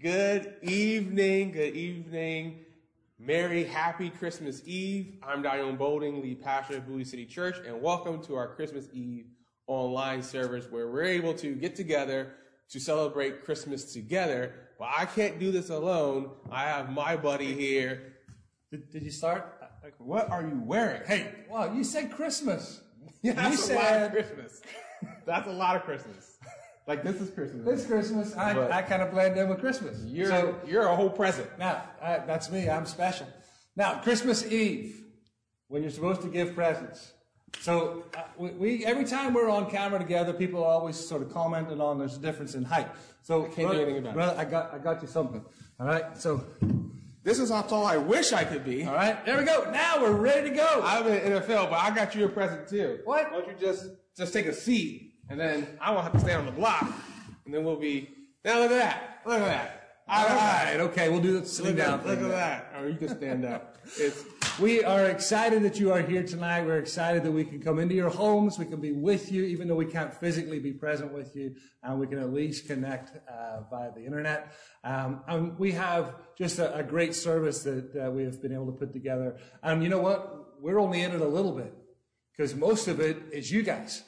Good evening. Merry, happy Christmas Eve. I'm Dion Bolding, lead pastor of Bowie City Church, and welcome to our Christmas Eve online service where we're able to get together to celebrate Christmas together. But I can't do this alone. I have my buddy here. Did you start? Like, what are you wearing? Hey, wow, you said Christmas. Yeah, that's a lot of Christmas. That's a lot of Christmas. Like, this is Christmas. This Christmas, I kind of blend in with Christmas. You're a whole present. Now, that's me. I'm special. Now, Christmas Eve, when you're supposed to give presents. So, we every time we're on camera together, people are always sort of commenting on there's a difference in height. So, I can't do anything about it. Brother, I got you something. All right? So, this is how tall I wish I could be. All right? There we go. Now we're ready to go. I'm in the NFL, but I got you a present, too. What? Why don't you just take a seat? And then I won't have to stay on the block. And then we'll be, now look at that. Look at that. All right. Okay. We'll do the sitting down. Look at that. Or you can stand up. We are excited that you are here tonight. We're excited that we can come into your homes. We can be with you, even though we can't physically be present with you. And we can at least connect via the internet. And we have just a great service that we have been able to put together. And you know what? We're only in it a little bit because most of it is you guys.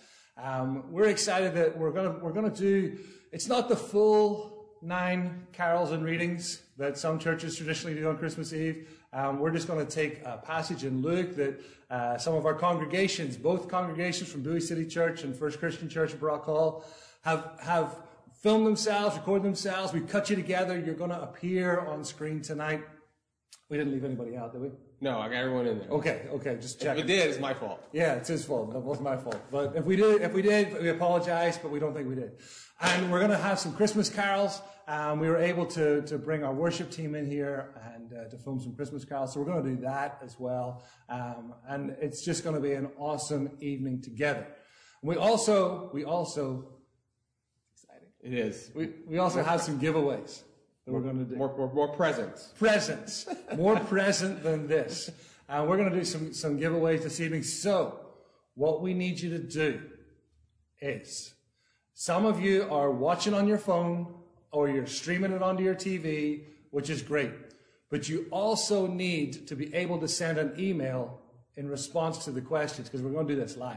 We're excited that we're gonna do, it's not the full 9 carols and readings that some churches traditionally do on Christmas Eve. We're just gonna take a passage in Luke that, some of our congregations, both congregations from Bowie City Church and First Christian Church of Brock Hall have filmed themselves, recorded themselves. We cut you together. You're gonna appear on screen tonight. We didn't leave anybody out, did we? No, I got everyone in there. Okay, just check. If we did, it's my fault. Yeah, it's his fault. It wasn't my fault. But if we did, we apologize, but we don't think we did. And we're going to have some Christmas carols. We were able to bring our worship team in here and to film some Christmas carols. So we're going to do that as well. And it's just going to be an awesome evening together. We also exciting. It is. We also have some giveaways. We're going to do more presents, more present than this. We're going to do some giveaways this evening. So what we need you to do is, some of you are watching on your phone or you're streaming it onto your TV, which is great, but you also need to be able to send an email in response to the questions, because we're going to do this live.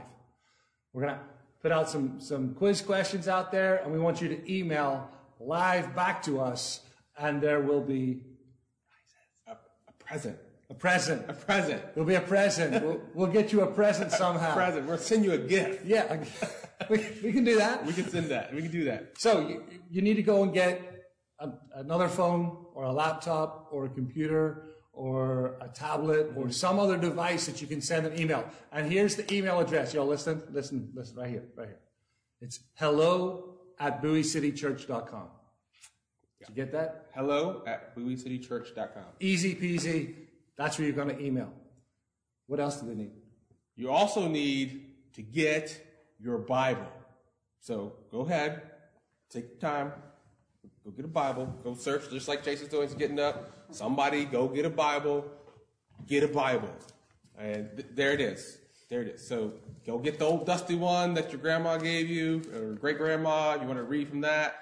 We're going to put out some quiz questions out there, and we want you to email live back to us. And there will be a present. There'll be a present. We'll get you a present somehow. A present. We'll send you a gift. Yeah. We can do that. We can send that. We can do that. So you need to go and get another phone or a laptop or a computer or a tablet or some other device that you can send an email. And here's the email address. Y'all listen right here. It's hello@buoycitychurch.com. Did you get that? hello@buoycitychurch.com. Easy peasy. That's where you're going to email. What else do they need? You also need to get your Bible. So go ahead, take your time, go get a Bible, go search, just like Jason's doing, he's getting up. Somebody go get a Bible. And there it is. So go get the old dusty one that your grandma gave you, or great-grandma, you want to read from that.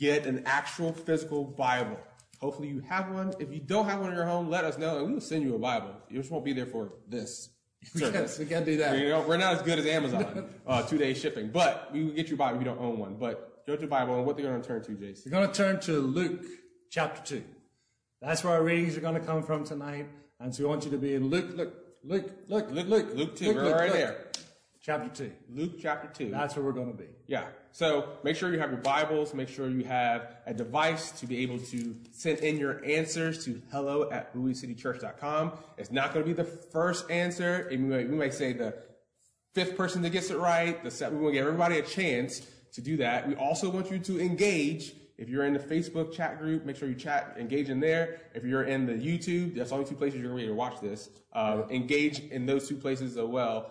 Get an actual physical Bible. Hopefully you have one. If you don't have one in your home, let us know, and we will send you a Bible. You just won't be there for this service. Yes, we can't do that. We're not as good as Amazon, 2-day shipping. But we will get you a Bible if you don't own one. But go to the Bible, and what they're going to turn to, Jason? They're going to turn to Luke chapter 2. That's where our readings are going to come from tonight. And so we want you to be in Luke. Luke 2, we're right there. Chapter 2. Luke chapter 2. That's where we're going to be. Yeah. So make sure you have your Bibles. Make sure you have a device to be able to send in your answers to hello@buoycitychurch.com. It's not going to be the first answer. And we may say the 5th person that gets it right. We want to give everybody a chance to do that. We also want you to engage. If you're in the Facebook chat group, make sure you engage in there. If you're in the YouTube, that's only 2 places you're going to be able to watch this. Engage in those 2 places as well.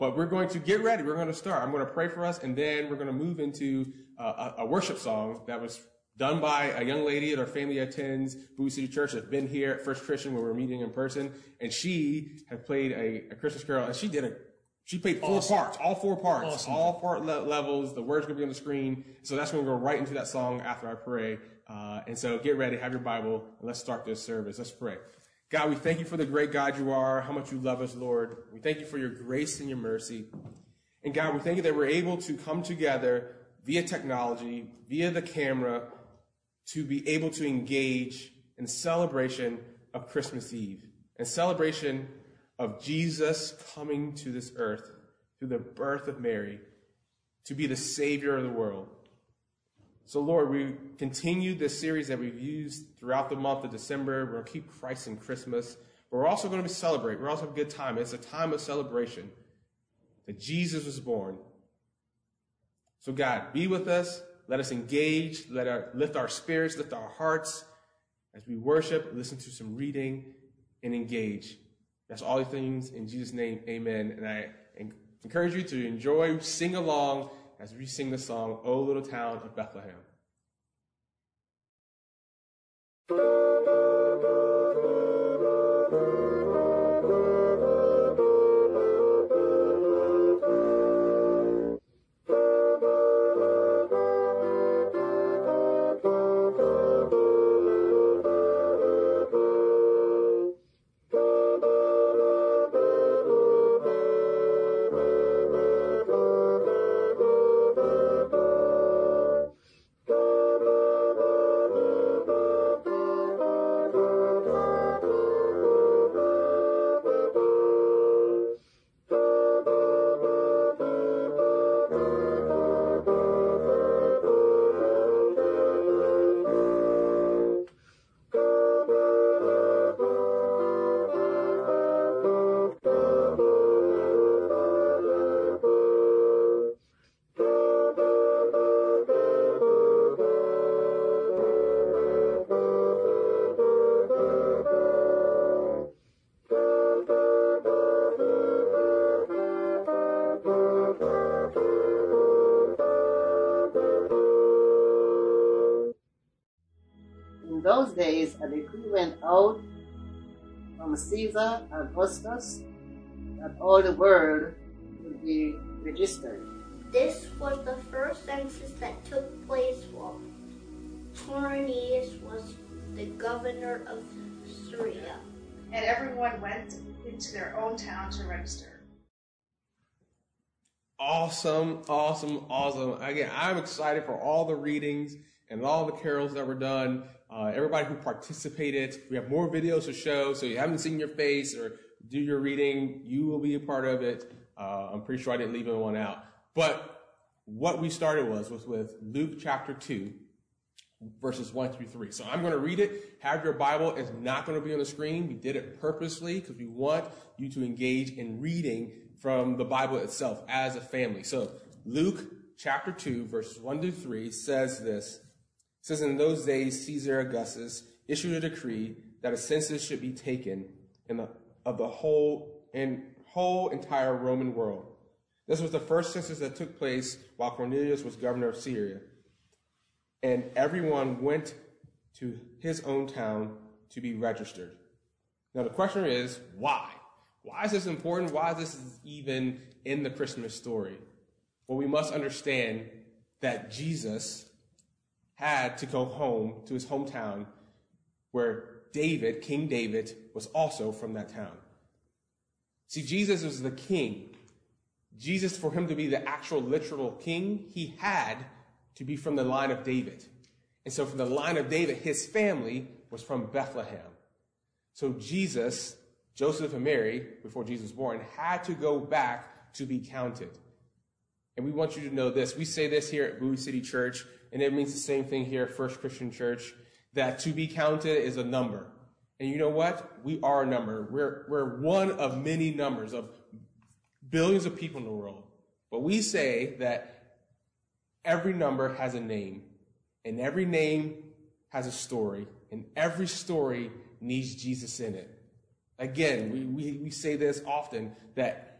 But we're going to get ready. We're going to start. I'm going to pray for us, and then we're going to move into a worship song that was done by a young lady that our family attends Bowie City Church. I've been here at First Christian when we were meeting in person, and she had played a Christmas carol, and she played 4 parts, all 4 parts, awesome. All part levels. The words going to be on the screen. So that's when we go right into that song after I pray. And so get ready, have your Bible, and let's start this service. Let's pray. God, we thank you for the great God you are, how much you love us, Lord. We thank you for your grace and your mercy. And God, we thank you that we're able to come together via technology, via the camera, to be able to engage in celebration of Christmas Eve, and celebration of Jesus coming to this earth through the birth of Mary to be the Savior of the world. So, Lord, we continue this series that we've used throughout the month of December. We're going to keep Christ in Christmas, but we're also going to celebrate. We're also have a good time. It's a time of celebration that Jesus was born. So, God, be with us. Let us engage. Lift our spirits, lift our hearts as we worship, listen to some reading, and engage. That's all these things in Jesus' name. Amen. And I encourage you to enjoy, sing along as we sing the song, "O Little Town of Bethlehem." Those days, an equivalent oath from Caesar Augustus that all the world would be registered. This was the first census that took place while Quirinius was the governor of Syria. And everyone went into their own town to register. Awesome, awesome, awesome. Again, I'm excited for all the readings and all the carols that were done. Everybody who participated, we have more videos to show, so if you haven't seen your face or do your reading, you will be a part of it. I'm pretty sure I didn't leave anyone out. But what we started was with Luke chapter 2, verses 1-3. So I'm going to read it. Have your Bible. It's not going to be on the screen. We did it purposely because we want you to engage in reading from the Bible itself as a family. So Luke chapter 2, verses 1-3 says this. It says, "In those days, Caesar Augustus issued a decree that a census should be taken of the whole entire Roman world. This was the first census that took place while Quirinius was governor of Syria. And everyone went to his own town to be registered." Now, the question is, why? Why is this important? Why is this even in the Christmas story? Well, we must understand that Jesus had to go home to his hometown, where David, King David, was also from that town. See, Jesus was the king. Jesus, for him to be the actual literal king, he had to be from the line of David. And so from the line of David, his family was from Bethlehem. So Jesus, Joseph and Mary, before Jesus was born, had to go back to be counted. And we want you to know this. We say this here at Bowie City Church, and it means the same thing here at First Christian Church, that to be counted is a number. And you know what? We are a number. We're one of many numbers of billions of people in the world. But we say that every number has a name, and every name has a story, and every story needs Jesus in it. Again, we say this often, that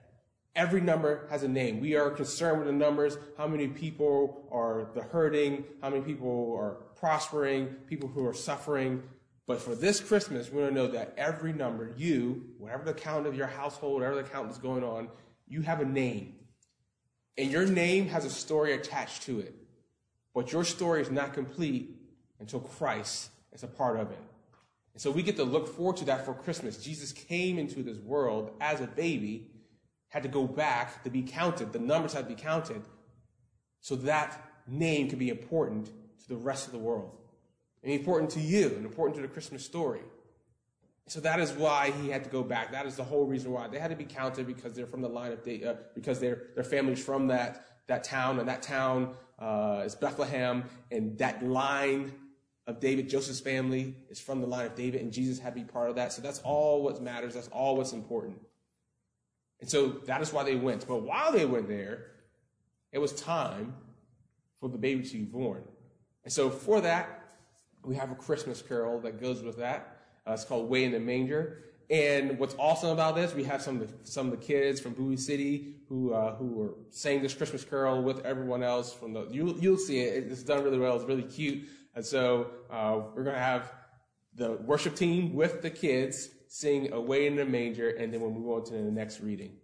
every number has a name. We are concerned with the numbers, how many people are the hurting, how many people are prospering, people who are suffering. But for this Christmas, we want to know that every number, you, whatever the count of your household, whatever the count is going on, you have a name. And your name has a story attached to it. But your story is not complete until Christ is a part of it. And so we get to look forward to that for Christmas. Jesus came into this world as a baby, had to go back to be counted. The numbers had to be counted so that name could be important to the rest of the world, and important to you, and important to the Christmas story. So that is why he had to go back. That is the whole reason why they had to be counted, because they're from the line of David, because their family's from that town, and that town is Bethlehem, and that line of David, Joseph's family, is from the line of David, and Jesus had to be part of that. So that's all what matters. That's all what's important. And so that is why they went. But while they were there, it was time for the baby to be born. And so for that, we have a Christmas carol that goes with that. It's called Way in the Manger. And what's awesome about this, we have some of the kids from Bowie City who sang this Christmas carol with everyone else. You'll see it. It's done really well. It's really cute. And so we're going to have the worship team with the kids sing Way in the Manger, and then we'll move on to the next reading.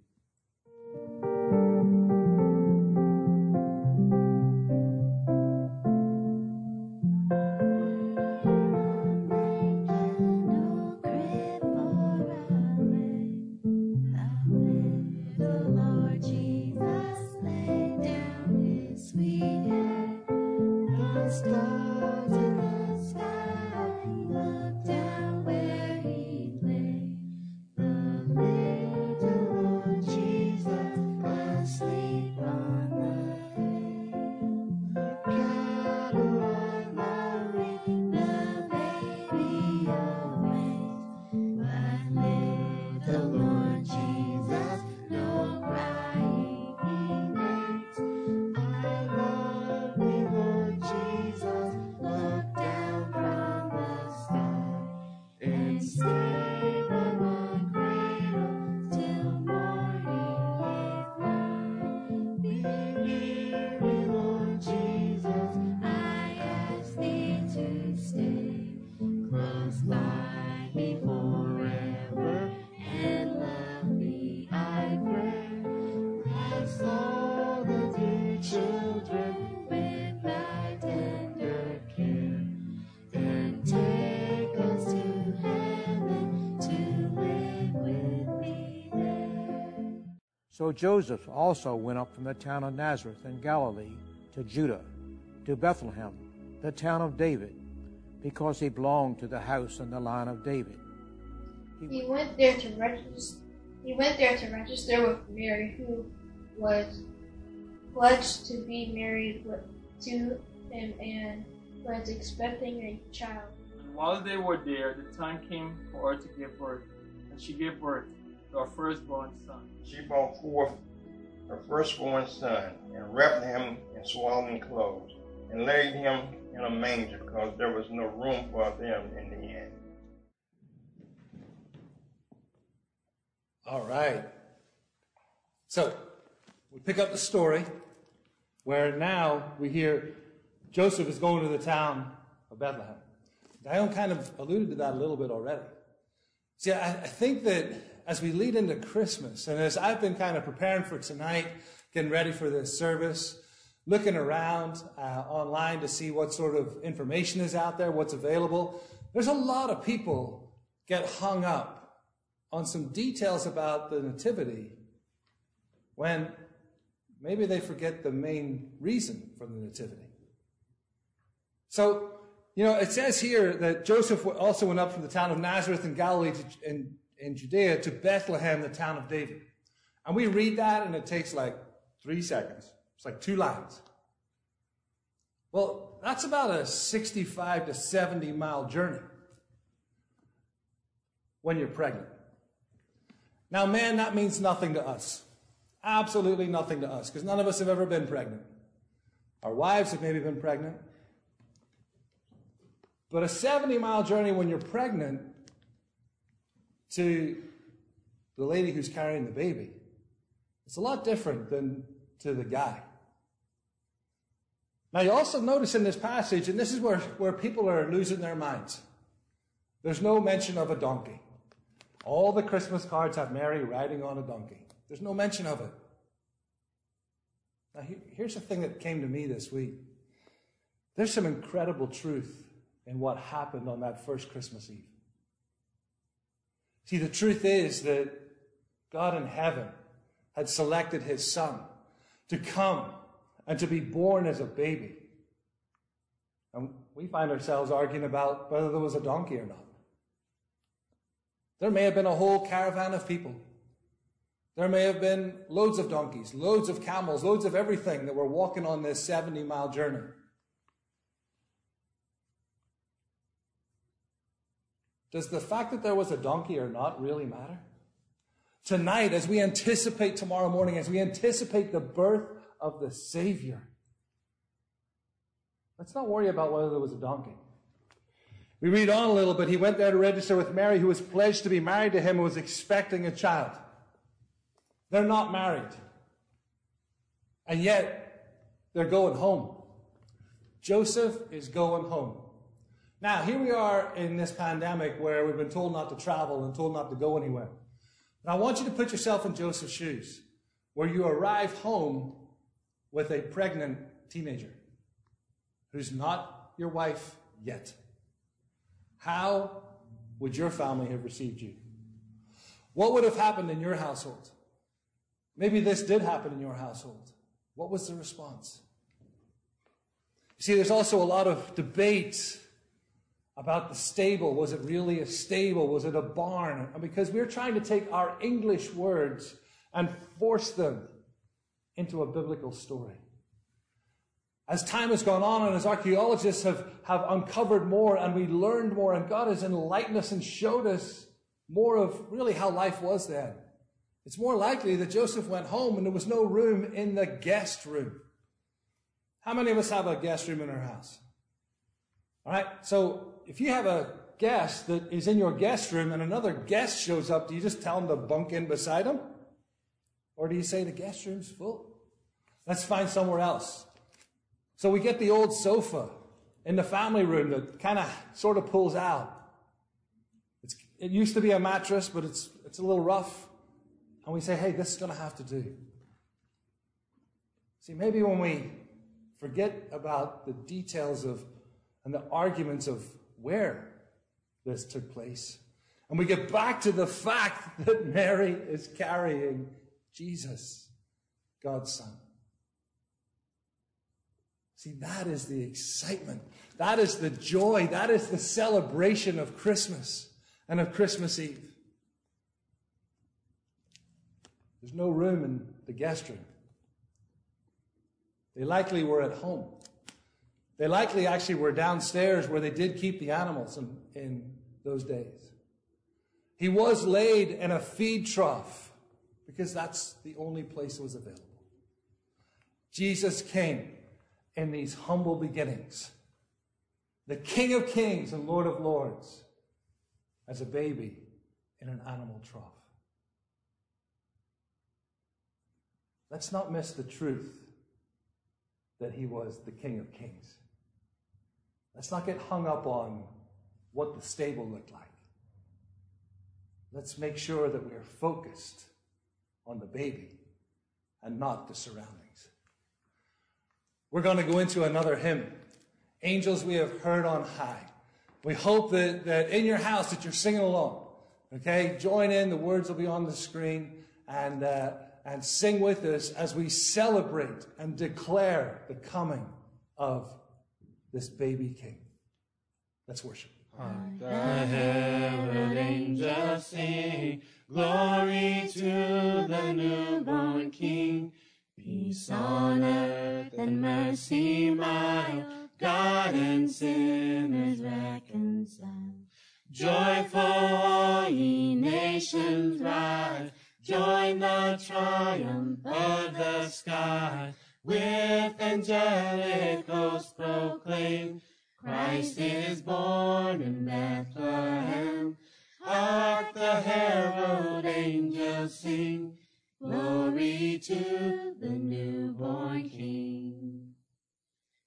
So Joseph also went up from the town of Nazareth in Galilee to Judah, to Bethlehem, the town of David, because he belonged to the house and the line of David. He went there to register with Mary, who was pledged to be married to him and was expecting a child. And while they were there, the time came for her to give birth, and she gave birth. Our firstborn son. She brought forth her firstborn son, and wrapped him in swaddling clothes, and laid him in a manger, because there was no room for them in the inn. All right. So we pick up the story where now we hear Joseph is going to the town of Bethlehem. Dion kind of alluded to that a little bit already. See, I think that as we lead into Christmas, and as I've been kind of preparing for tonight, getting ready for this service, looking around online to see what sort of information is out there, what's available, there's a lot of people get hung up on some details about the nativity when maybe they forget the main reason for the nativity. So, you know, it says here that Joseph also went up from the town of Nazareth in Galilee in Judea to Bethlehem, the town of David. And we read that and it takes like 3 seconds. It's like 2 lines. Well, that's about a 65 to 70 mile journey when you're pregnant. Now, man, that means nothing to us. Absolutely nothing to us, because none of us have ever been pregnant. Our wives have maybe been pregnant. But a 70 mile journey when you're pregnant to the lady who's carrying the baby, it's a lot different than to the guy. Now, you also notice in this passage, and this is where people are losing their minds, there's no mention of a donkey. All the Christmas cards have Mary riding on a donkey. There's no mention of it. Now, here's the thing that came to me this week. There's some incredible truth in what happened on that first Christmas Eve. See, the truth is that God in heaven had selected his son to come and to be born as a baby. And we find ourselves arguing about whether there was a donkey or not. There may have been a whole caravan of people. There may have been loads of donkeys, loads of camels, loads of everything that were walking on this 70-mile journey. Does the fact that there was a donkey or not really matter? Tonight, as we anticipate tomorrow morning, as we anticipate the birth of the Savior, let's not worry about whether there was a donkey. We read on a little bit. He went there to register with Mary, who was pledged to be married to him and was expecting a child. They're not married. And yet, they're going home. Joseph is going home. Now, here we are in this pandemic where we've been told not to travel and told not to go anywhere. Now, I want you to put yourself in Joseph's shoes, where you arrive home with a pregnant teenager who's not your wife yet. How would your family have received you? What would have happened in your household? Maybe this did happen in your household. What was the response? You see, there's also a lot of debate about the stable. Was it really a stable? Was it a barn? And because we're trying to take our English words and force them into a biblical story. As time has gone on and as archaeologists have uncovered more and we learned more and God has enlightened us and showed us more of really how life was then, it's more likely that Joseph went home and there was no room in the guest room. How many of us have a guest room in our house? All right, so if you have a guest that is in your guest room and another guest shows up, do you just tell them to bunk in beside him? Or do you say the guest room's full? Let's find somewhere else. So we get the old sofa in the family room that kind of sort of pulls out. It used to be a mattress, but it's a little rough. And we say, hey, this is going to have to do. See, maybe when we forget about the details of and the arguments of where this took place, and we get back to the fact that Mary is carrying Jesus, God's son. See, that is the excitement. That is the joy. That is the celebration of Christmas and of Christmas Eve. There's no room in the guest room. They likely were at home. They likely actually were downstairs where they did keep the animals in those days. He was laid in a feed trough because that's the only place that was available. Jesus came in these humble beginnings. The King of Kings and Lord of Lords as a baby in an animal trough. Let's not miss the truth that he was the King of Kings. Let's not get hung up on what the stable looked like. Let's make sure that we are focused on the baby and not the surroundings. We're going to go into another hymn. Angels we have heard on high. We hope that in your house that you're singing along. Okay? Join in. The words will be on the screen. And sing with us as we celebrate and declare the coming of this baby king. Let's worship. The herald angels sing, glory to the newborn king. Peace on earth and mercy mild, God and sinners reconciled. Joyful all ye nations rise, join the triumph of the sky, with angelic hosts proclaim, Christ is born in Bethlehem. Hark, the herald angels sing, glory to the newborn King.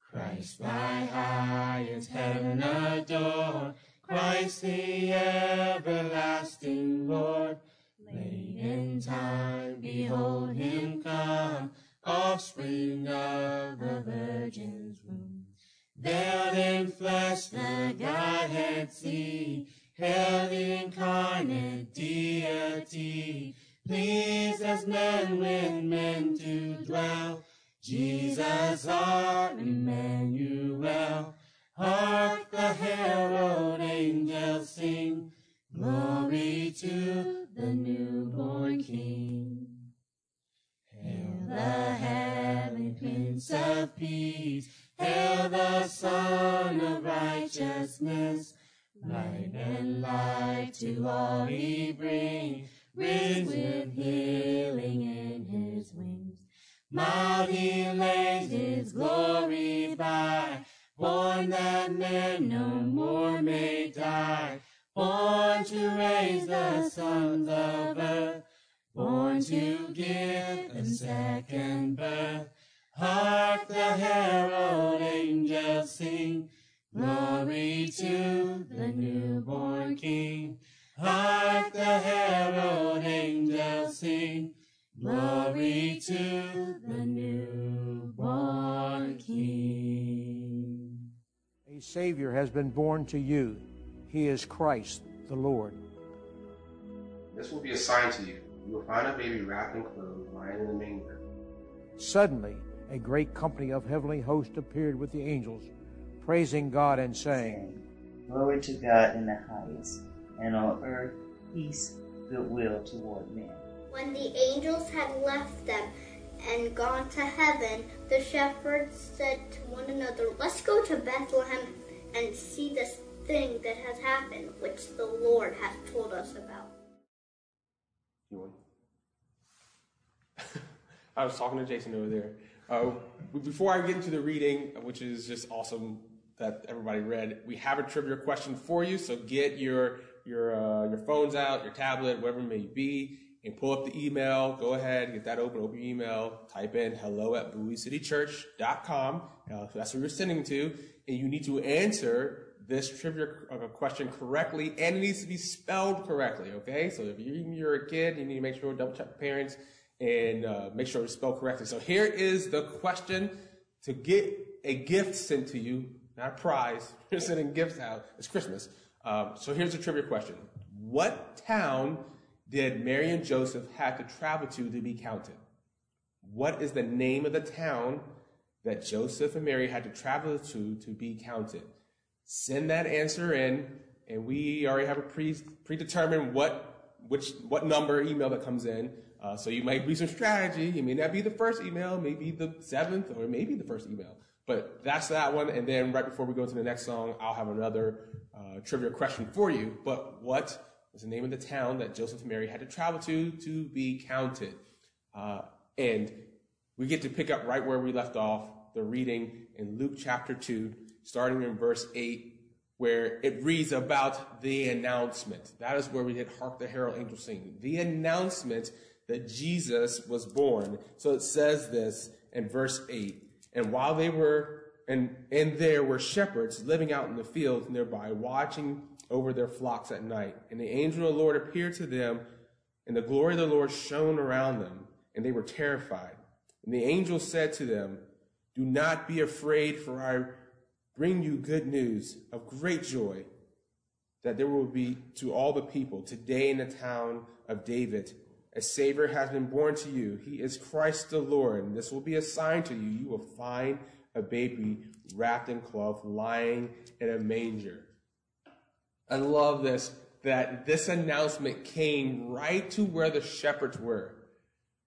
Christ thy highest heaven adore, Christ the everlasting Lord. Late in time, behold him come, offspring of the Virgin's womb. veiled in flesh, the Godhead see, hail the incarnate deity, please as men with men to dwell, Jesus our Emmanuel. Hark, the herald angels sing, glory to the newborn King. Hail the heavenly Prince of Peace, hail the Son of Righteousness, light and life to all he brings, risen with healing in his wings. Mild he lays his glory by, born that men no more may die, born to raise the sons of earth, born to give a second birth. Hark, the herald angels sing, glory to the newborn King. Hark, the herald angels sing, glory to the newborn King. A Savior has been born to you. He is Christ the Lord. This will be a sign to you. You will find a baby wrapped in clothes, lying in a manger. Suddenly, a great company of heavenly hosts appeared with the angels, praising God and saying, Glory to God in the highest, and on earth peace, goodwill toward men. When the angels had left them and gone to heaven, the shepherds said to one another, Let's go to Bethlehem and see this thing that has happened, which the Lord has told us about. I was talking to Jason over there. Before I get into the reading, which is just awesome, that everybody read. We have a trivia question for you, so get your phones out, your tablet, whatever it may be, and pull up the email. Go ahead, get that open. Open your email. Type in hello@bowieCityChurch.com. That's where you're sending to, and you need to answer this trivia question correctly, and it needs to be spelled correctly. Okay, so if you're a kid, you need to make sure double check parents and make sure it's spelled correctly. So here is the question to get a gift sent to you. Not a prize. You're sending gifts out. It's Christmas. So here's a trivia question. What town did Mary and Joseph have to travel to be counted? What is the name of the town that Joseph and Mary had to travel to be counted? Send that answer in, and we already have a predetermined what number email that comes in. So you might do some strategy. It may not be the first email, maybe the seventh, or maybe the first email. But that's that one. And then right before we go into the next song, I'll have another trivia question for you. But what was the name of the town that Joseph and Mary had to travel to be counted? And we get to pick up right where we left off the reading in Luke chapter 2, starting in verse 8, where it reads about the announcement. That is where we hit Hark the Herald Angels Sing. The announcement that Jesus was born. So it says this in verse 8. And while they were, and there were shepherds living out in the fields nearby, watching over their flocks at night. And the angel of the Lord appeared to them, and the glory of the Lord shone around them, and they were terrified. And the angel said to them, Do not be afraid, for I bring you good news of great joy, that there will be to all the people. Today in the town of David, a Savior has been born to you. He is Christ the Lord. And this will be a sign to you. You will find a baby wrapped in cloth, lying in a manger. I love this, that this announcement came right to where the shepherds were.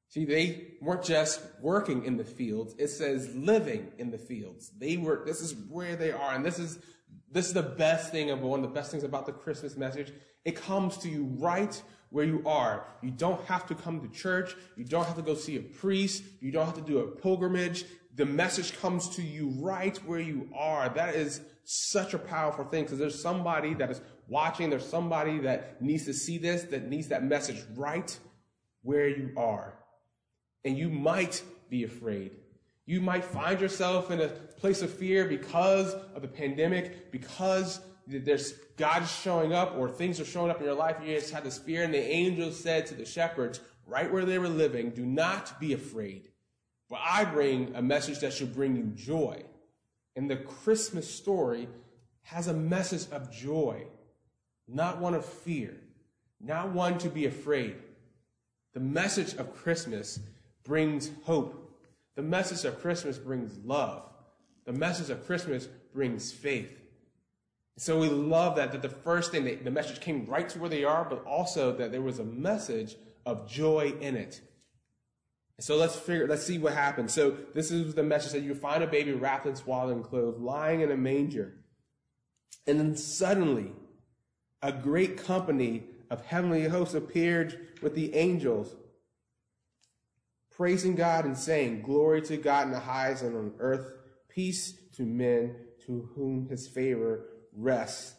See, they weren't just working in the fields. It says living in the fields. This is where they are. And this is the best thing of one of the best things about the Christmas message. It comes to you right where you are. You don't have to come to church. You don't have to go see a priest. You don't have to do a pilgrimage. The message comes to you right where you are. That is such a powerful thing, because there's somebody that is watching. There's somebody that needs to see this, that needs that message right where you are. And you might be afraid. You might find yourself in a place of fear because of the pandemic, because there's God's showing up or things are showing up in your life and you just have this fear. And the angel said to the shepherds, right where they were living, do not be afraid. But I bring a message that should bring you joy. And the Christmas story has a message of joy, not one of fear, not one to be afraid. The message of Christmas brings hope. The message of Christmas brings love. The message of Christmas brings faith. So we love that the first thing, the message came right to where they are, but also that there was a message of joy in it. So let's see what happens. So this is the message that you find a baby wrapped in swaddling clothes, lying in a manger. And then suddenly, a great company of heavenly hosts appeared with the angels, praising God and saying, "Glory to God in the highest and on earth, peace to men to whom his favor rests."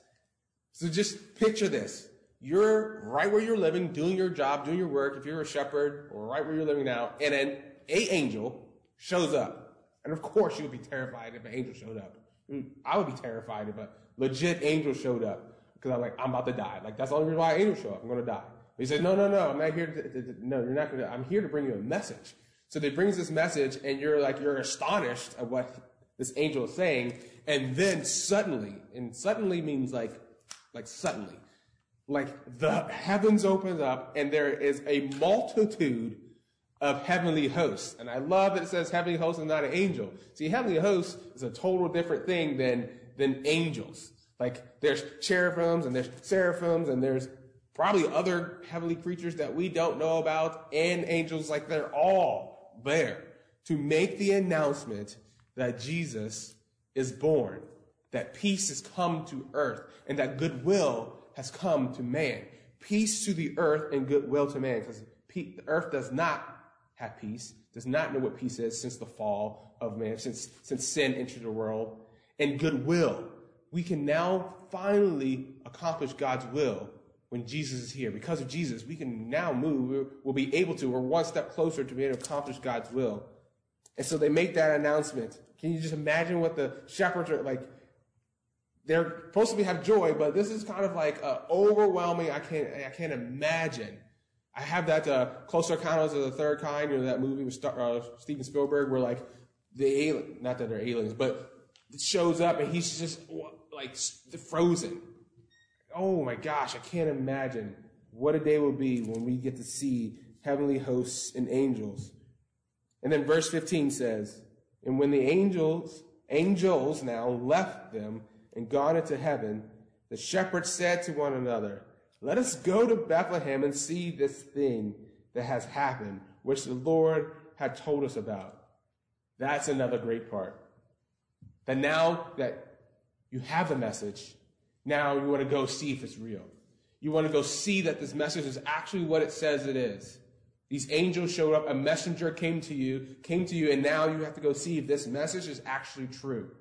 So just picture this. You're right where you're living, doing your job, doing your work, if you're a shepherd, or right where you're living now, and then an angel shows up. And of course you would be terrified if an angel showed up. I would be terrified if a legit angel showed up. Because I'm like, I'm about to die. Like, that's the only reason why angels show up. I'm going to die. But he said, no, I'm not here to, no, you're not going to, I'm here to bring you a message. So they brings this message, and you're astonished at what this angel is saying. And then suddenly, and suddenly means like suddenly, like the heavens opens up, and there is a multitude of heavenly hosts. And I love that it says heavenly hosts and not an angel. See, heavenly hosts is a total different thing than angels. Like, there's cherubims and there's seraphims and there's probably other heavenly creatures that we don't know about, and angels. Like, they're all there to make the announcement that Jesus is born, that peace has come to earth, and that goodwill has come to man. Peace to the earth and goodwill to man, because the earth does not have peace, does not know what peace is since the fall of man, since sin entered the world, and goodwill. We can now finally accomplish God's will when Jesus is here. Because of Jesus, we can now move. We'll be able to. We're one step closer to being able to accomplish God's will. And so they make that announcement. Can you just imagine what the shepherds are like? They're supposed to have joy, but this is kind of like overwhelming. I can't imagine. I have that Closer Encounters of the Third Kind, that movie with Steven Spielberg, where like not that they're aliens, but it shows up and he's just like frozen. Oh my gosh, I can't imagine what a day will be when we get to see heavenly hosts and angels. And then verse 15 says, "And when the angels now left them and gone into heaven, the shepherds said to one another, 'Let us go to Bethlehem and see this thing that has happened, which the Lord had told us about.'" That's another great part. That now that you have the message, now you want to go see if it's real. You want to go see that this message is actually what it says it is. These angels showed up, a messenger came to you, and now you have to go see if this message is actually true.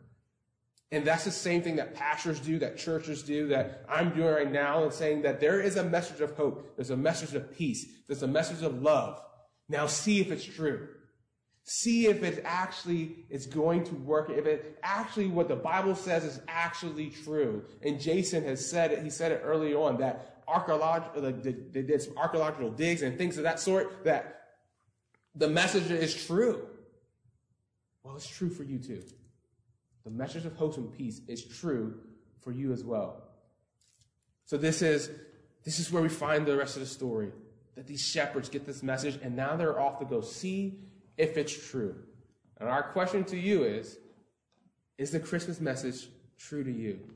And that's the same thing that pastors do, that churches do, that I'm doing right now, and saying that there is a message of hope. There's a message of peace. There's a message of love. Now see if it's true. See if it actually is going to work, if it actually what the Bible says is actually true. And Jason has said it, he said it early on, that they did some archaeological digs and things of that sort, that the message is true. Well, it's true for you too. The message of hope and peace is true for you as well. So this is where we find the rest of the story, that these shepherds get this message, and now they're off to go see if it's true. And our question to you is the Christmas message true to you?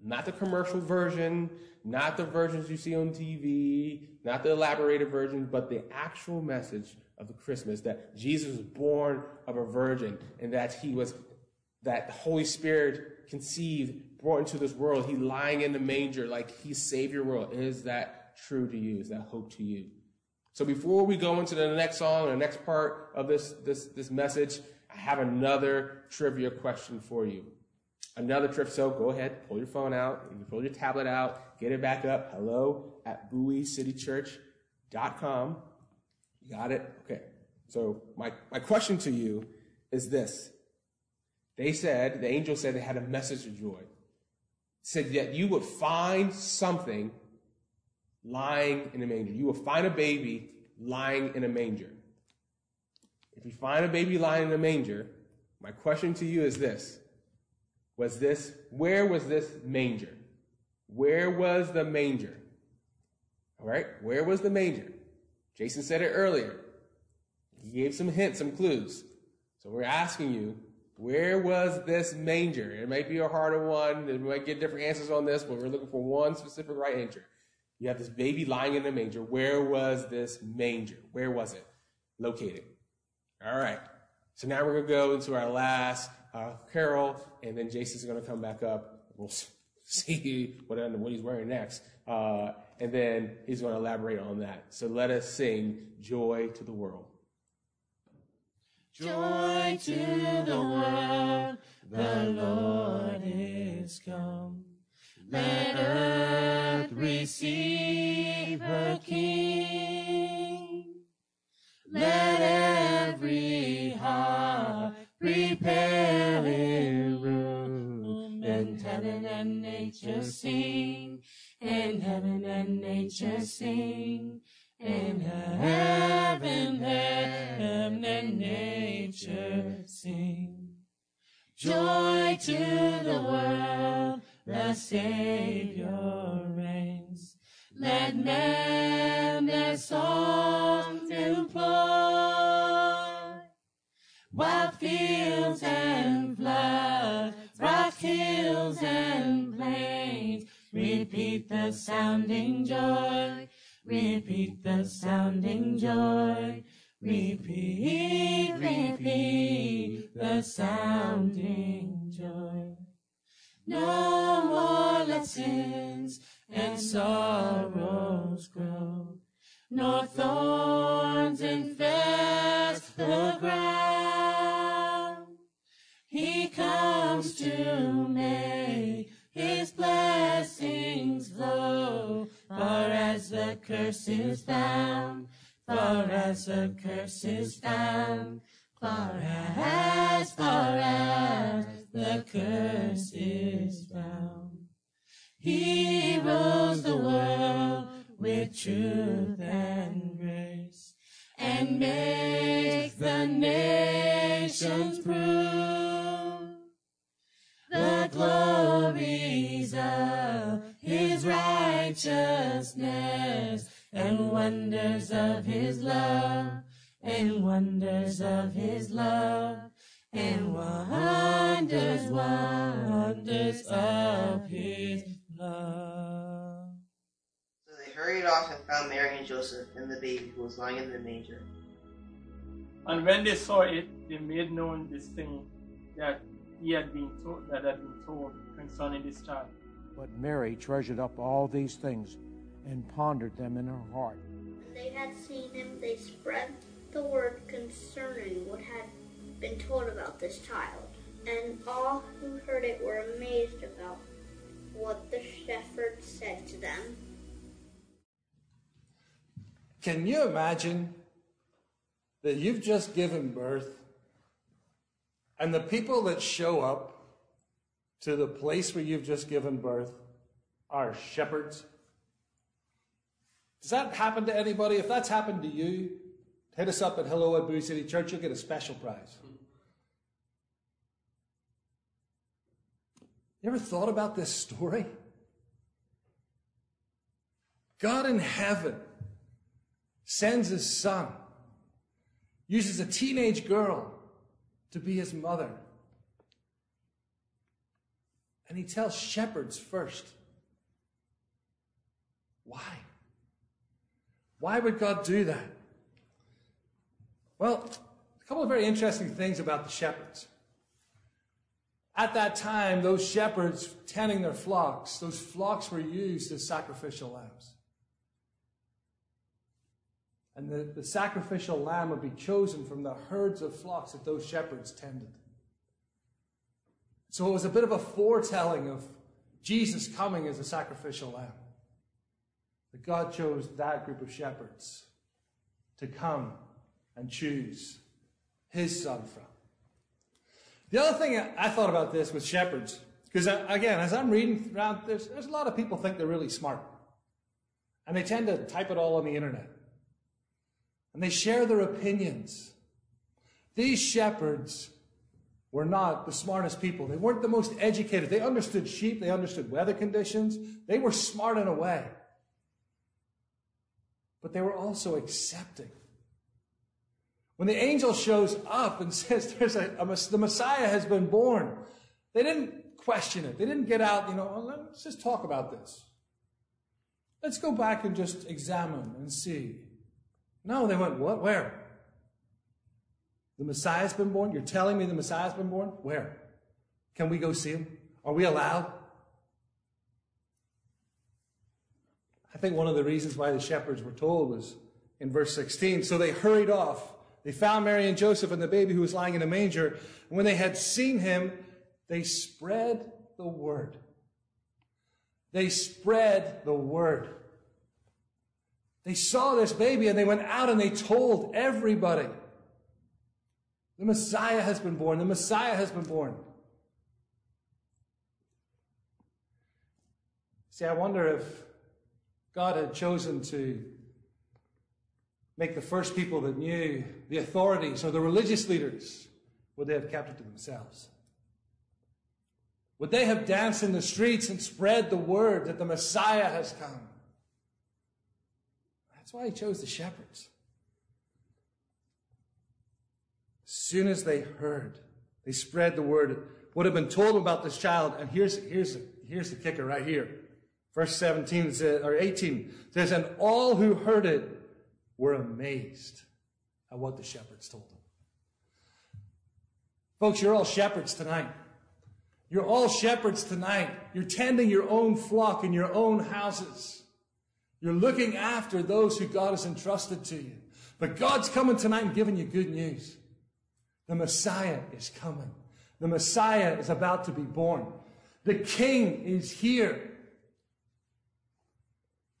Not the commercial version, not the versions you see on TV, not the elaborated version, but the actual message of the Christmas, that Jesus was born of a virgin, and that the Holy Spirit conceived, brought into this world, he lying in the manger, like he saved your world. Is that true to you? Is that hope to you? So before we go into the next song, the next part of this message, I have another trivia question for you. Another trivia. So go ahead, pull your phone out, you can pull your tablet out, get it back up. hello@BowieCityChurch.com. You got it? Okay. So my question to you is this. The angel said they had a message of joy. It said that you would find something lying in a manger. You will find a baby lying in a manger. If you find a baby lying in a manger, my question to you is this. where was this manger? Where was the manger? All right, where was the manger? Jason said it earlier. He gave some hints, some clues. So we're asking you, where was this manger? It might be a harder one. We might get different answers on this, but we're looking for one specific right answer. You have this baby lying in a manger. Where was this manger? Where was it located? All right. So now we're going to go into our last carol, and then Jason's going to come back up. We'll see what he's wearing next. And then he's going to elaborate on that. So let us sing Joy to the World. Joy to the world, the Lord is come. Let earth receive her King. Let every heart prepare a room, and heaven and nature sing, and heaven and nature sing. And heaven and nature sing. Joy to the world, the Savior reigns. Let men their songs employ. While fields and floods, rock hills and plains, repeat the sounding joy. Repeat the sounding joy. Repeat, repeat the sounding joy. No more let sins and sorrows grow, nor thorns infest the ground. He comes to make His blessings flow, far as the curse is found, far as the curse is found, far as the curse is found. He rules the world with truth and grace, and makes the nations prove the glories of His righteousness, and wonders of His love, and wonders of His love, and wonders, wonders of His love. So they hurried off and found Mary and Joseph and the baby who was lying in the manger. And when they saw it, they made known this thing that had been told concerning this child. But Mary treasured up all these things and pondered them in her heart. When they had seen him, they spread the word concerning what had been told about this child. And all who heard it were amazed about what the shepherds said to them. Can you imagine that you've just given birth and the people that show up to the place where you've just given birth are shepherds? Does that happen to anybody? If that's happened to you, hit us up at hello@BowieCityChurch. You'll get a special prize. You ever thought about this story? God in heaven sends His Son, uses a teenage girl to be His mother. And He tells shepherds first. Why? Why would God do that? Well, a couple of very interesting things about the shepherds. At that time, those shepherds tending their flocks, those flocks were used as sacrificial lambs. And the sacrificial lamb would be chosen from the herds of flocks that those shepherds tended. So it was a bit of a foretelling of Jesus coming as a sacrificial lamb. That God chose that group of shepherds to come and choose His Son from. The other thing I thought about this with shepherds, because again, as I'm reading around, there's a lot of people think they're really smart. And they tend to type it all on the internet. And they share their opinions. These shepherds were not the smartest people. They weren't the most educated. They understood sheep. They understood weather conditions. They were smart in a way. But they were also accepting. When the angel shows up and says, "There's the Messiah has been born," they didn't question it. They didn't get out, "Oh, let's just talk about this. Let's go back and just examine and see." No, they went, "What? Where? The Messiah's been born? You're telling me the Messiah's been born? Where? Can we go see him? Are we allowed?" I think one of the reasons why the shepherds were told was in verse 16. So they hurried off. They found Mary and Joseph and the baby who was lying in a manger. And when they had seen him, they spread the word. They spread the word. They saw this baby and they went out and they told everybody. The Messiah has been born. The Messiah has been born. See, I wonder if God had chosen to make the first people that knew, the authorities or the religious leaders, would they have kept it to themselves? Would they have danced in the streets and spread the word that the Messiah has come? That's why he chose the shepherds. As soon as they heard, they spread the word. It would have been told about this child. And here's the kicker right here. Verse 17 or 18 says, "And all who heard it were amazed at what the shepherds told them." Folks, you're all shepherds tonight. You're all shepherds tonight. You're tending your own flock in your own houses. You're looking after those who God has entrusted to you. But God's coming tonight and giving you good news. The Messiah is coming. The Messiah is about to be born. The King is here.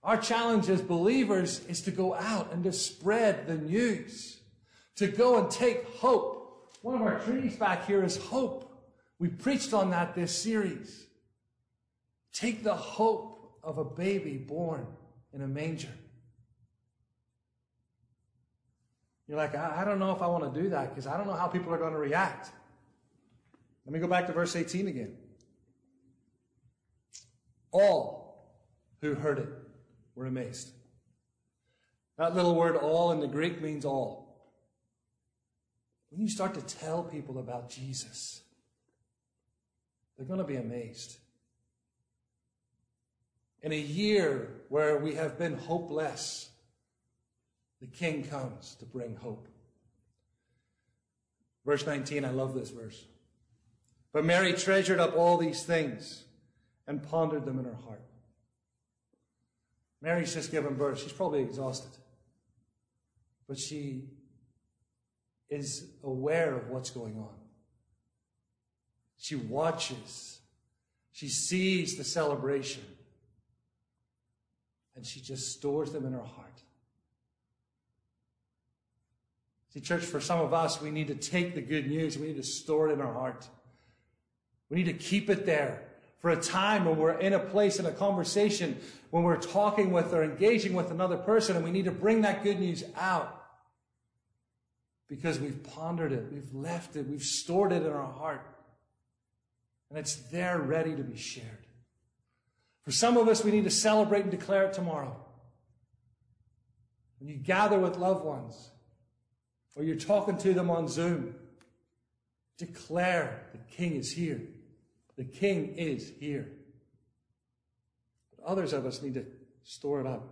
Our challenge as believers is to go out and to spread the news, to go and take hope. One of our treaties back here is hope. We preached on that this series. Take the hope of a baby born in a manger. You're like, I don't know if I want to do that because I don't know how people are going to react. Let me go back to verse 18 again. All who heard it were amazed. That little word all in the Greek means all. When you start to tell people about Jesus, they're going to be amazed. In a year where we have been hopeless, the King comes to bring hope. Verse 19, I love this verse. But Mary treasured up all these things and pondered them in her heart. Mary's just given birth. She's probably exhausted. But she is aware of what's going on. She watches. She sees the celebration. And she just stores them in her heart. See, church, for some of us, we need to take the good news. We need to store it in our heart. We need to keep it there for a time when we're in a place, in a conversation, when we're talking with or engaging with another person, and we need to bring that good news out because we've pondered it, we've left it, we've stored it in our heart, and it's there ready to be shared. For some of us, we need to celebrate and declare it tomorrow. When you gather with loved ones, or you're talking to them on Zoom, declare the King is here. The King is here. But others of us need to store it up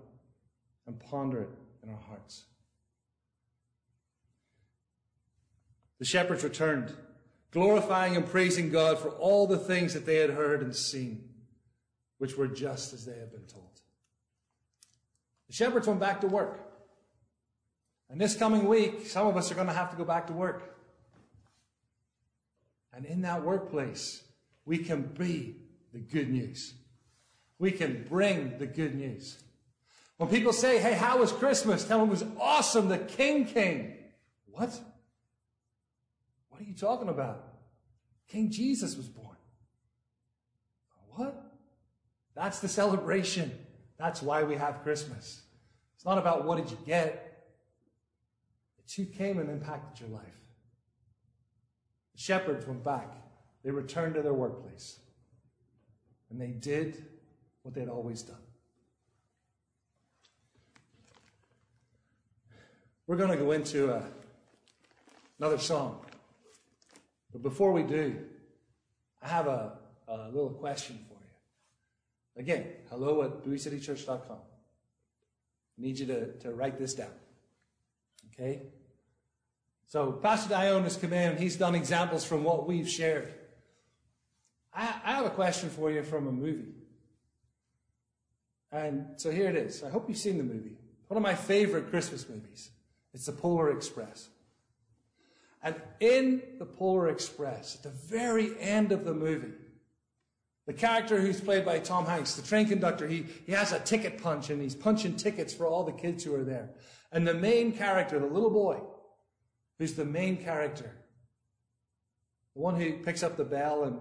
and ponder it in our hearts. The shepherds returned, glorifying and praising God for all the things that they had heard and seen, which were just as they had been told. The shepherds went back to work. And this coming week, some of us are going to have to go back to work. And in that workplace, we can be the good news. We can bring the good news. When people say, "Hey, how was Christmas?" Tell them it was awesome. The King came. What? What are you talking about? King Jesus was born. What? That's the celebration. That's why we have Christmas. It's not about what did you get. She came and impacted your life. Shepherds went back. They returned to their workplace. And they did what they'd always done. We're going to go into another song. But before we do, I have a little question for you. Again, hello@BowieCityChurch.com. I need you to write this down. Okay? So Pastor Dion has come in and he's done examples from what we've shared. I have a question for you from a movie. And so here it is. I hope you've seen the movie. One of my favorite Christmas movies. It's The Polar Express. And in The Polar Express, at the very end of the movie, the character who's played by Tom Hanks, the train conductor, he has a ticket punch and he's punching tickets for all the kids who are there. And the main character, the little boy, who's the main character, the one who picks up the bell and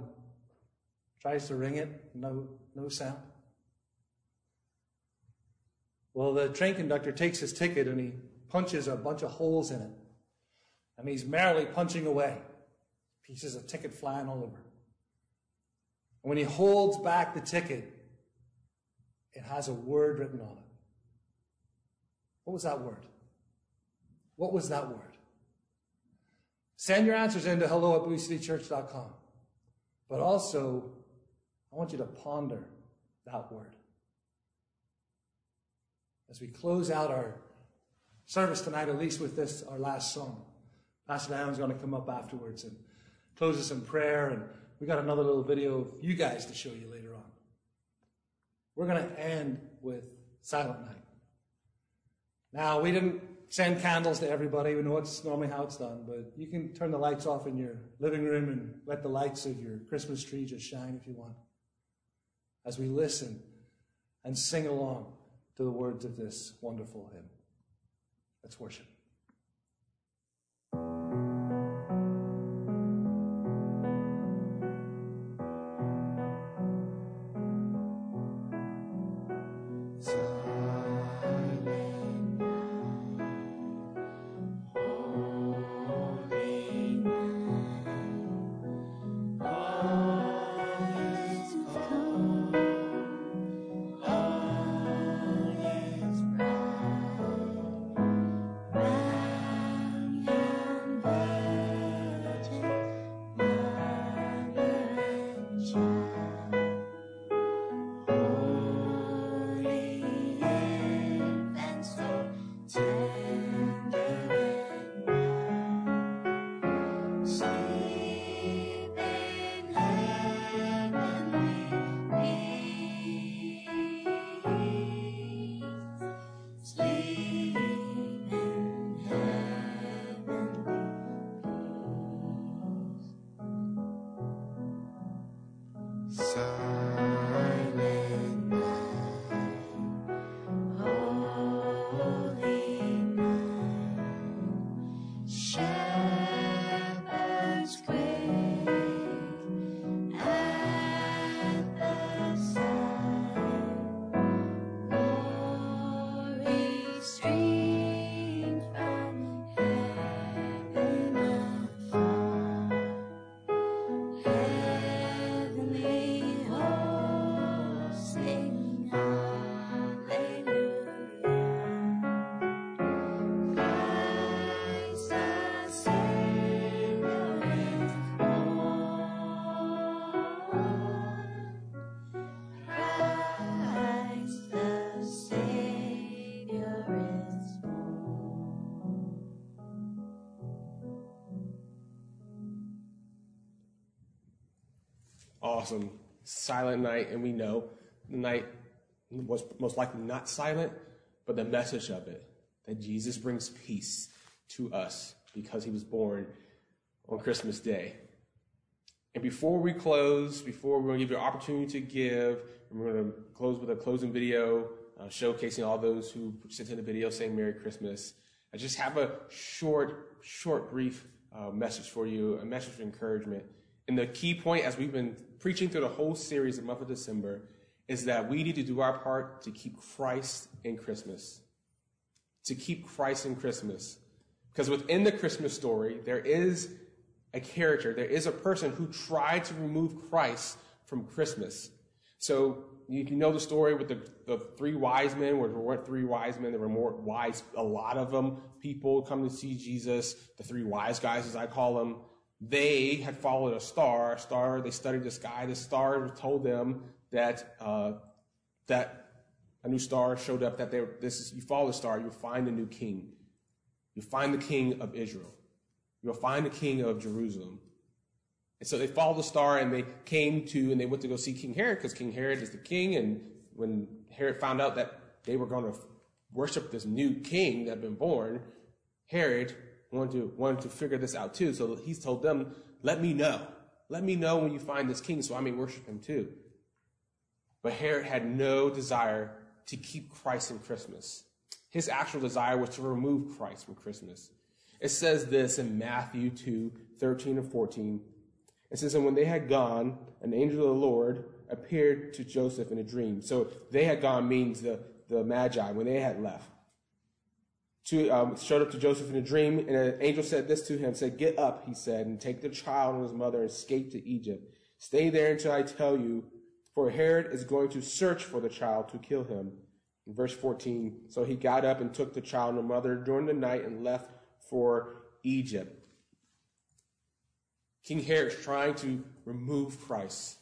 tries to ring it, no sound. Well, the train conductor takes his ticket and he punches a bunch of holes in it. And he's merrily punching away, pieces of ticket flying all over. And when he holds back the ticket, it has a word written on it. What was that word? What was that word? Send your answers in to hello@BowieCityChurch.com. But also, I want you to ponder that word. As we close out our service tonight, at least with this, our last song, Pastor Diane's going to come up afterwards and close us in prayer. And we got another little video of you guys to show you later on. We're going to end with Silent Night. Now, we didn't send candles to everybody. We know it's normally how it's done, but you can turn the lights off in your living room and let the lights of your Christmas tree just shine if you want, as we listen and sing along to the words of this wonderful hymn. Let's worship. Awesome. Silent night, and we know the night was most likely not silent, but the message of it, that Jesus brings peace to us because he was born on Christmas Day. And before we close, we're going to give you an opportunity to give, and we're going to close with a closing video showcasing all those who sent in a video saying Merry Christmas. I just have a brief message for you, a message of encouragement. And the key point, as we've been preaching through the whole series, the month of December, is that we need to do our part to keep Christ in Christmas. Because within the Christmas story, there is a character. There is a person who tried to remove Christ from Christmas. So you can know the story with the three wise men, where there weren't three wise men, there were more wise, a lot of them, people come to see Jesus, the three wise guys, as I call them. They had followed a star, they studied the sky. The star told them that a new star showed up, you follow the star, you'll find a new king. You'll find the king of Israel. You'll find the king of Jerusalem. And so they followed the star, and they went to go see King Herod, because King Herod is the king. And when Herod found out that they were going to worship this new king that had been born, Herod wanted to figure this out too. So he's told them, let me know when you find this king so I may worship him too. But Herod had no desire to keep Christ in Christmas. His actual desire was to remove Christ from Christmas. It says this in Matthew 2:13-14. It says, and when they had gone, an angel of the Lord appeared to Joseph in a dream. So they had gone means the Magi, when they had left. Showed up to Joseph in a dream, and an angel said this to him, said, get up, he said, and take the child and his mother and escape to Egypt. Stay there until I tell you, for Herod is going to search for the child to kill him. In verse 14, so he got up and took the child and the mother during the night and left for Egypt. King Herod is trying to remove Christ.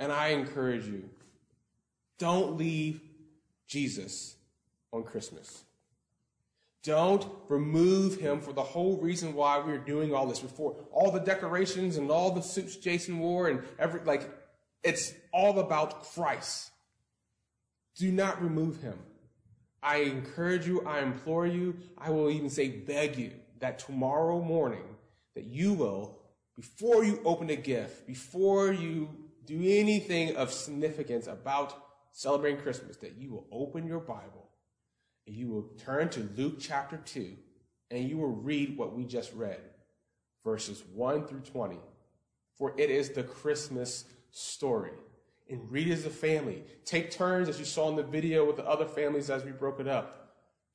And I encourage you, don't leave Jesus on Christmas. Don't remove him for the whole reason why we're doing all this. Before all the decorations and all the suits Jason wore and it's all about Christ. Do not remove him. I encourage you, I implore you, I will even say beg you that tomorrow morning, that you will, before you open a gift, before you do anything of significance about celebrating Christmas, that you will open your Bible and you will turn to Luke chapter 2 and you will read what we just read, verses 1-20. For it is the Christmas story. And read as a family. Take turns, as you saw in the video, with the other families as we broke it up.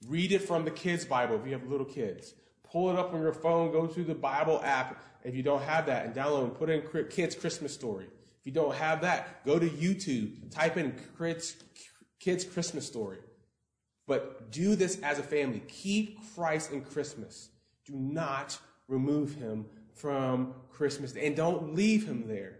Read it from the kids' Bible if you have little kids. Pull it up on your phone, go to the Bible app if you don't have that, and download and put in Kids Christmas Story. If you don't have that, go to YouTube, type in Kids Christmas Story. But do this as a family. Keep Christ in Christmas. Do not remove him from Christmas, and don't leave him there.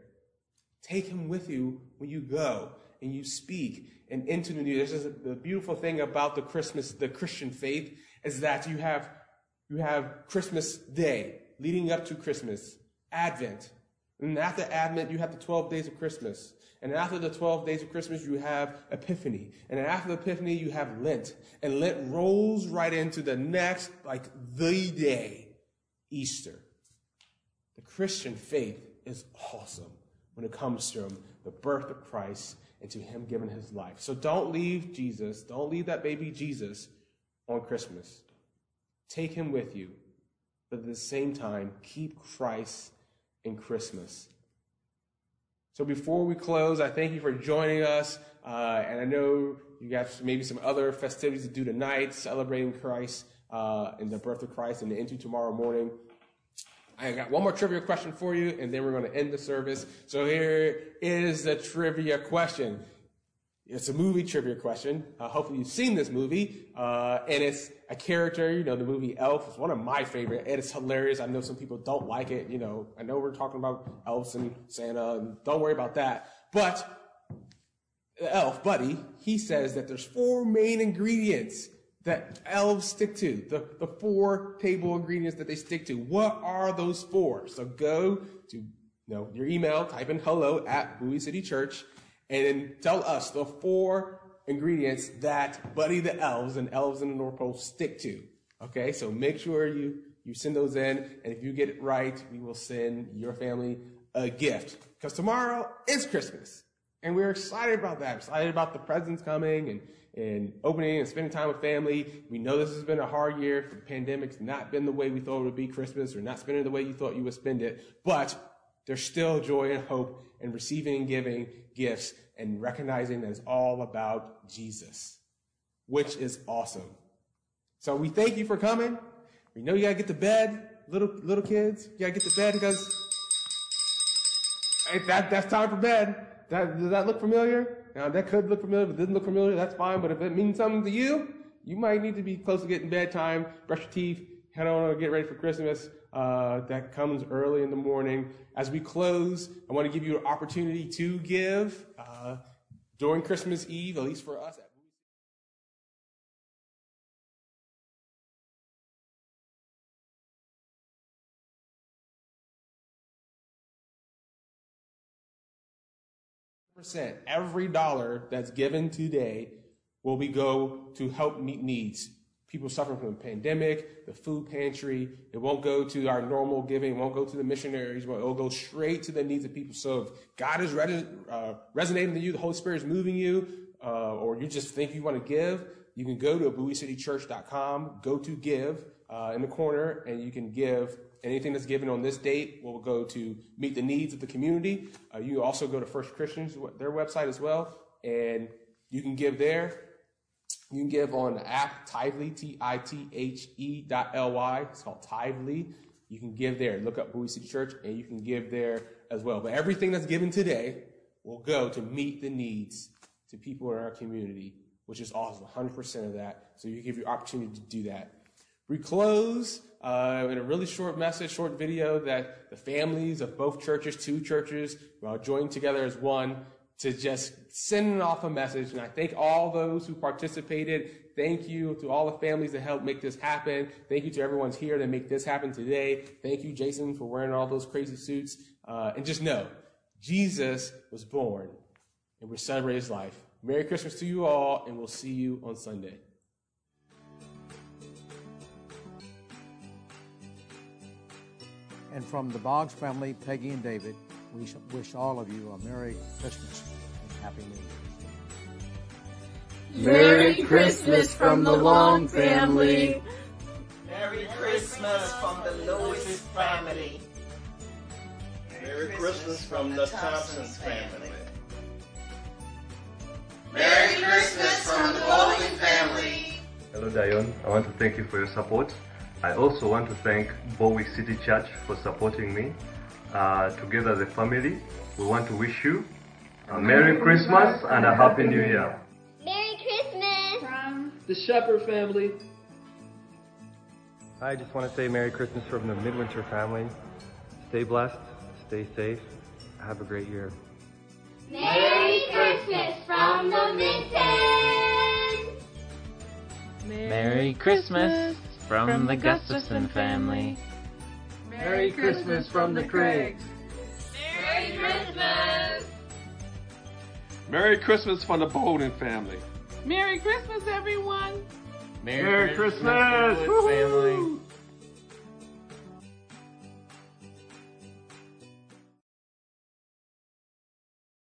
Take him with you when you go and you speak and into the new year. The beautiful thing about the Christmas, the Christian faith, is that you have Christmas Day leading up to Christmas, Advent. And after Advent, you have the 12 days of Christmas. And after the 12 days of Christmas, you have Epiphany. And after Epiphany, you have Lent. And Lent rolls right into the next, the day, Easter. The Christian faith is awesome when it comes to the birth of Christ and to him giving his life. So don't leave Jesus. Don't leave that baby Jesus on Christmas. Take him with you, but at the same time, keep Christ in Christmas. So before we close, I thank you for joining us. And I know you got maybe some other festivities to do tonight, celebrating Christ and the birth of Christ and into tomorrow morning. I got one more trivia question for you, and then we're going to end the service. So here is the trivia question. It's a movie trivia question. Hopefully you've seen this movie. And it's a character, the movie Elf. It's one of my favorite. And it's hilarious. I know some people don't like it. I know we're talking about elves and Santa, and don't worry about that. But the elf, Buddy, he says that there's four main ingredients that elves stick to. The four table ingredients that they stick to. What are those four? So go to your email, type in hello@BowieCityChurch. And then tell us the four ingredients that Buddy the Elves and Elves in the North Pole stick to. Okay, so make sure you send those in. And if you get it right, we will send your family a gift. Because tomorrow is Christmas. And we're excited about that. Excited about the presents coming and opening and spending time with family. We know this has been a hard year. The pandemic's not been the way we thought it would be Christmas, or not spending the way you thought you would spend it. But there's still joy and hope in receiving and giving gifts and recognizing that it's all about Jesus, which is awesome. So we thank you for coming. We know you got to get to bed. little kids, you gotta get to bed. He goes, hey, that's time for bed. Does that look familiar? Now, that could look familiar. If it doesn't look familiar, that's fine. But if it means something to you, you might need to be close to getting bedtime, brush your teeth, head on over, get ready for Christmas. That comes early in the morning. As we close, I want to give you an opportunity to give during Christmas Eve, at least for us. Every dollar that's given today will go to help meet needs. People suffering from the pandemic, the food pantry. It won't go to our normal giving. It won't go to the missionaries. It will go straight to the needs of people. So if God is resonating to you, the Holy Spirit is moving you, or you just think you want to give, you can go to BowieCityChurch.com, go to give in the corner, and you can give. Anything that's given on this date will go to meet the needs of the community. You also go to First Christian, their website as well, and you can give there. You can give on the app, Tithe.ly, Tithe.ly. It's called Tithe.ly. You can give there. Look up Bowie City Church, and you can give there as well. But everything that's given today will go to meet the needs to people in our community, which is awesome, 100% of that. So you give your opportunity to do that. We close in a really short message, short video that the families of both churches, two churches, joined together as one to just send off a message. And I thank all those who participated. Thank you to all the families that helped make this happen. Thank you to everyone's here that make this happen today. Thank you, Jason, for wearing all those crazy suits. And just know, Jesus was born, and we're celebrating his life. Merry Christmas to you all, and we'll see you on Sunday. And from the Boggs family, Peggy and David, we wish all of you a Merry Christmas and Happy New Year. Merry Christmas from the Long family. Merry Christmas from the Lewis family. Merry Christmas from the Thompson's family. Merry Christmas from the Bolding family. Hello, Dion. I want to thank you for your support. I also want to thank Bowie City Church for supporting me. Together as a family, we want to wish you a Merry Christmas and a Happy New Year. Merry Christmas from the Shepherd family. I just want to say Merry Christmas from the Midwinter family. Stay blessed, stay safe, have a great year. Merry Christmas from the Minton. Merry Christmas from the Gustafson family. Merry Christmas from the Craigs. Merry Christmas. Merry Christmas from the Bolding family. Merry Christmas, everyone. Merry Christmas, family.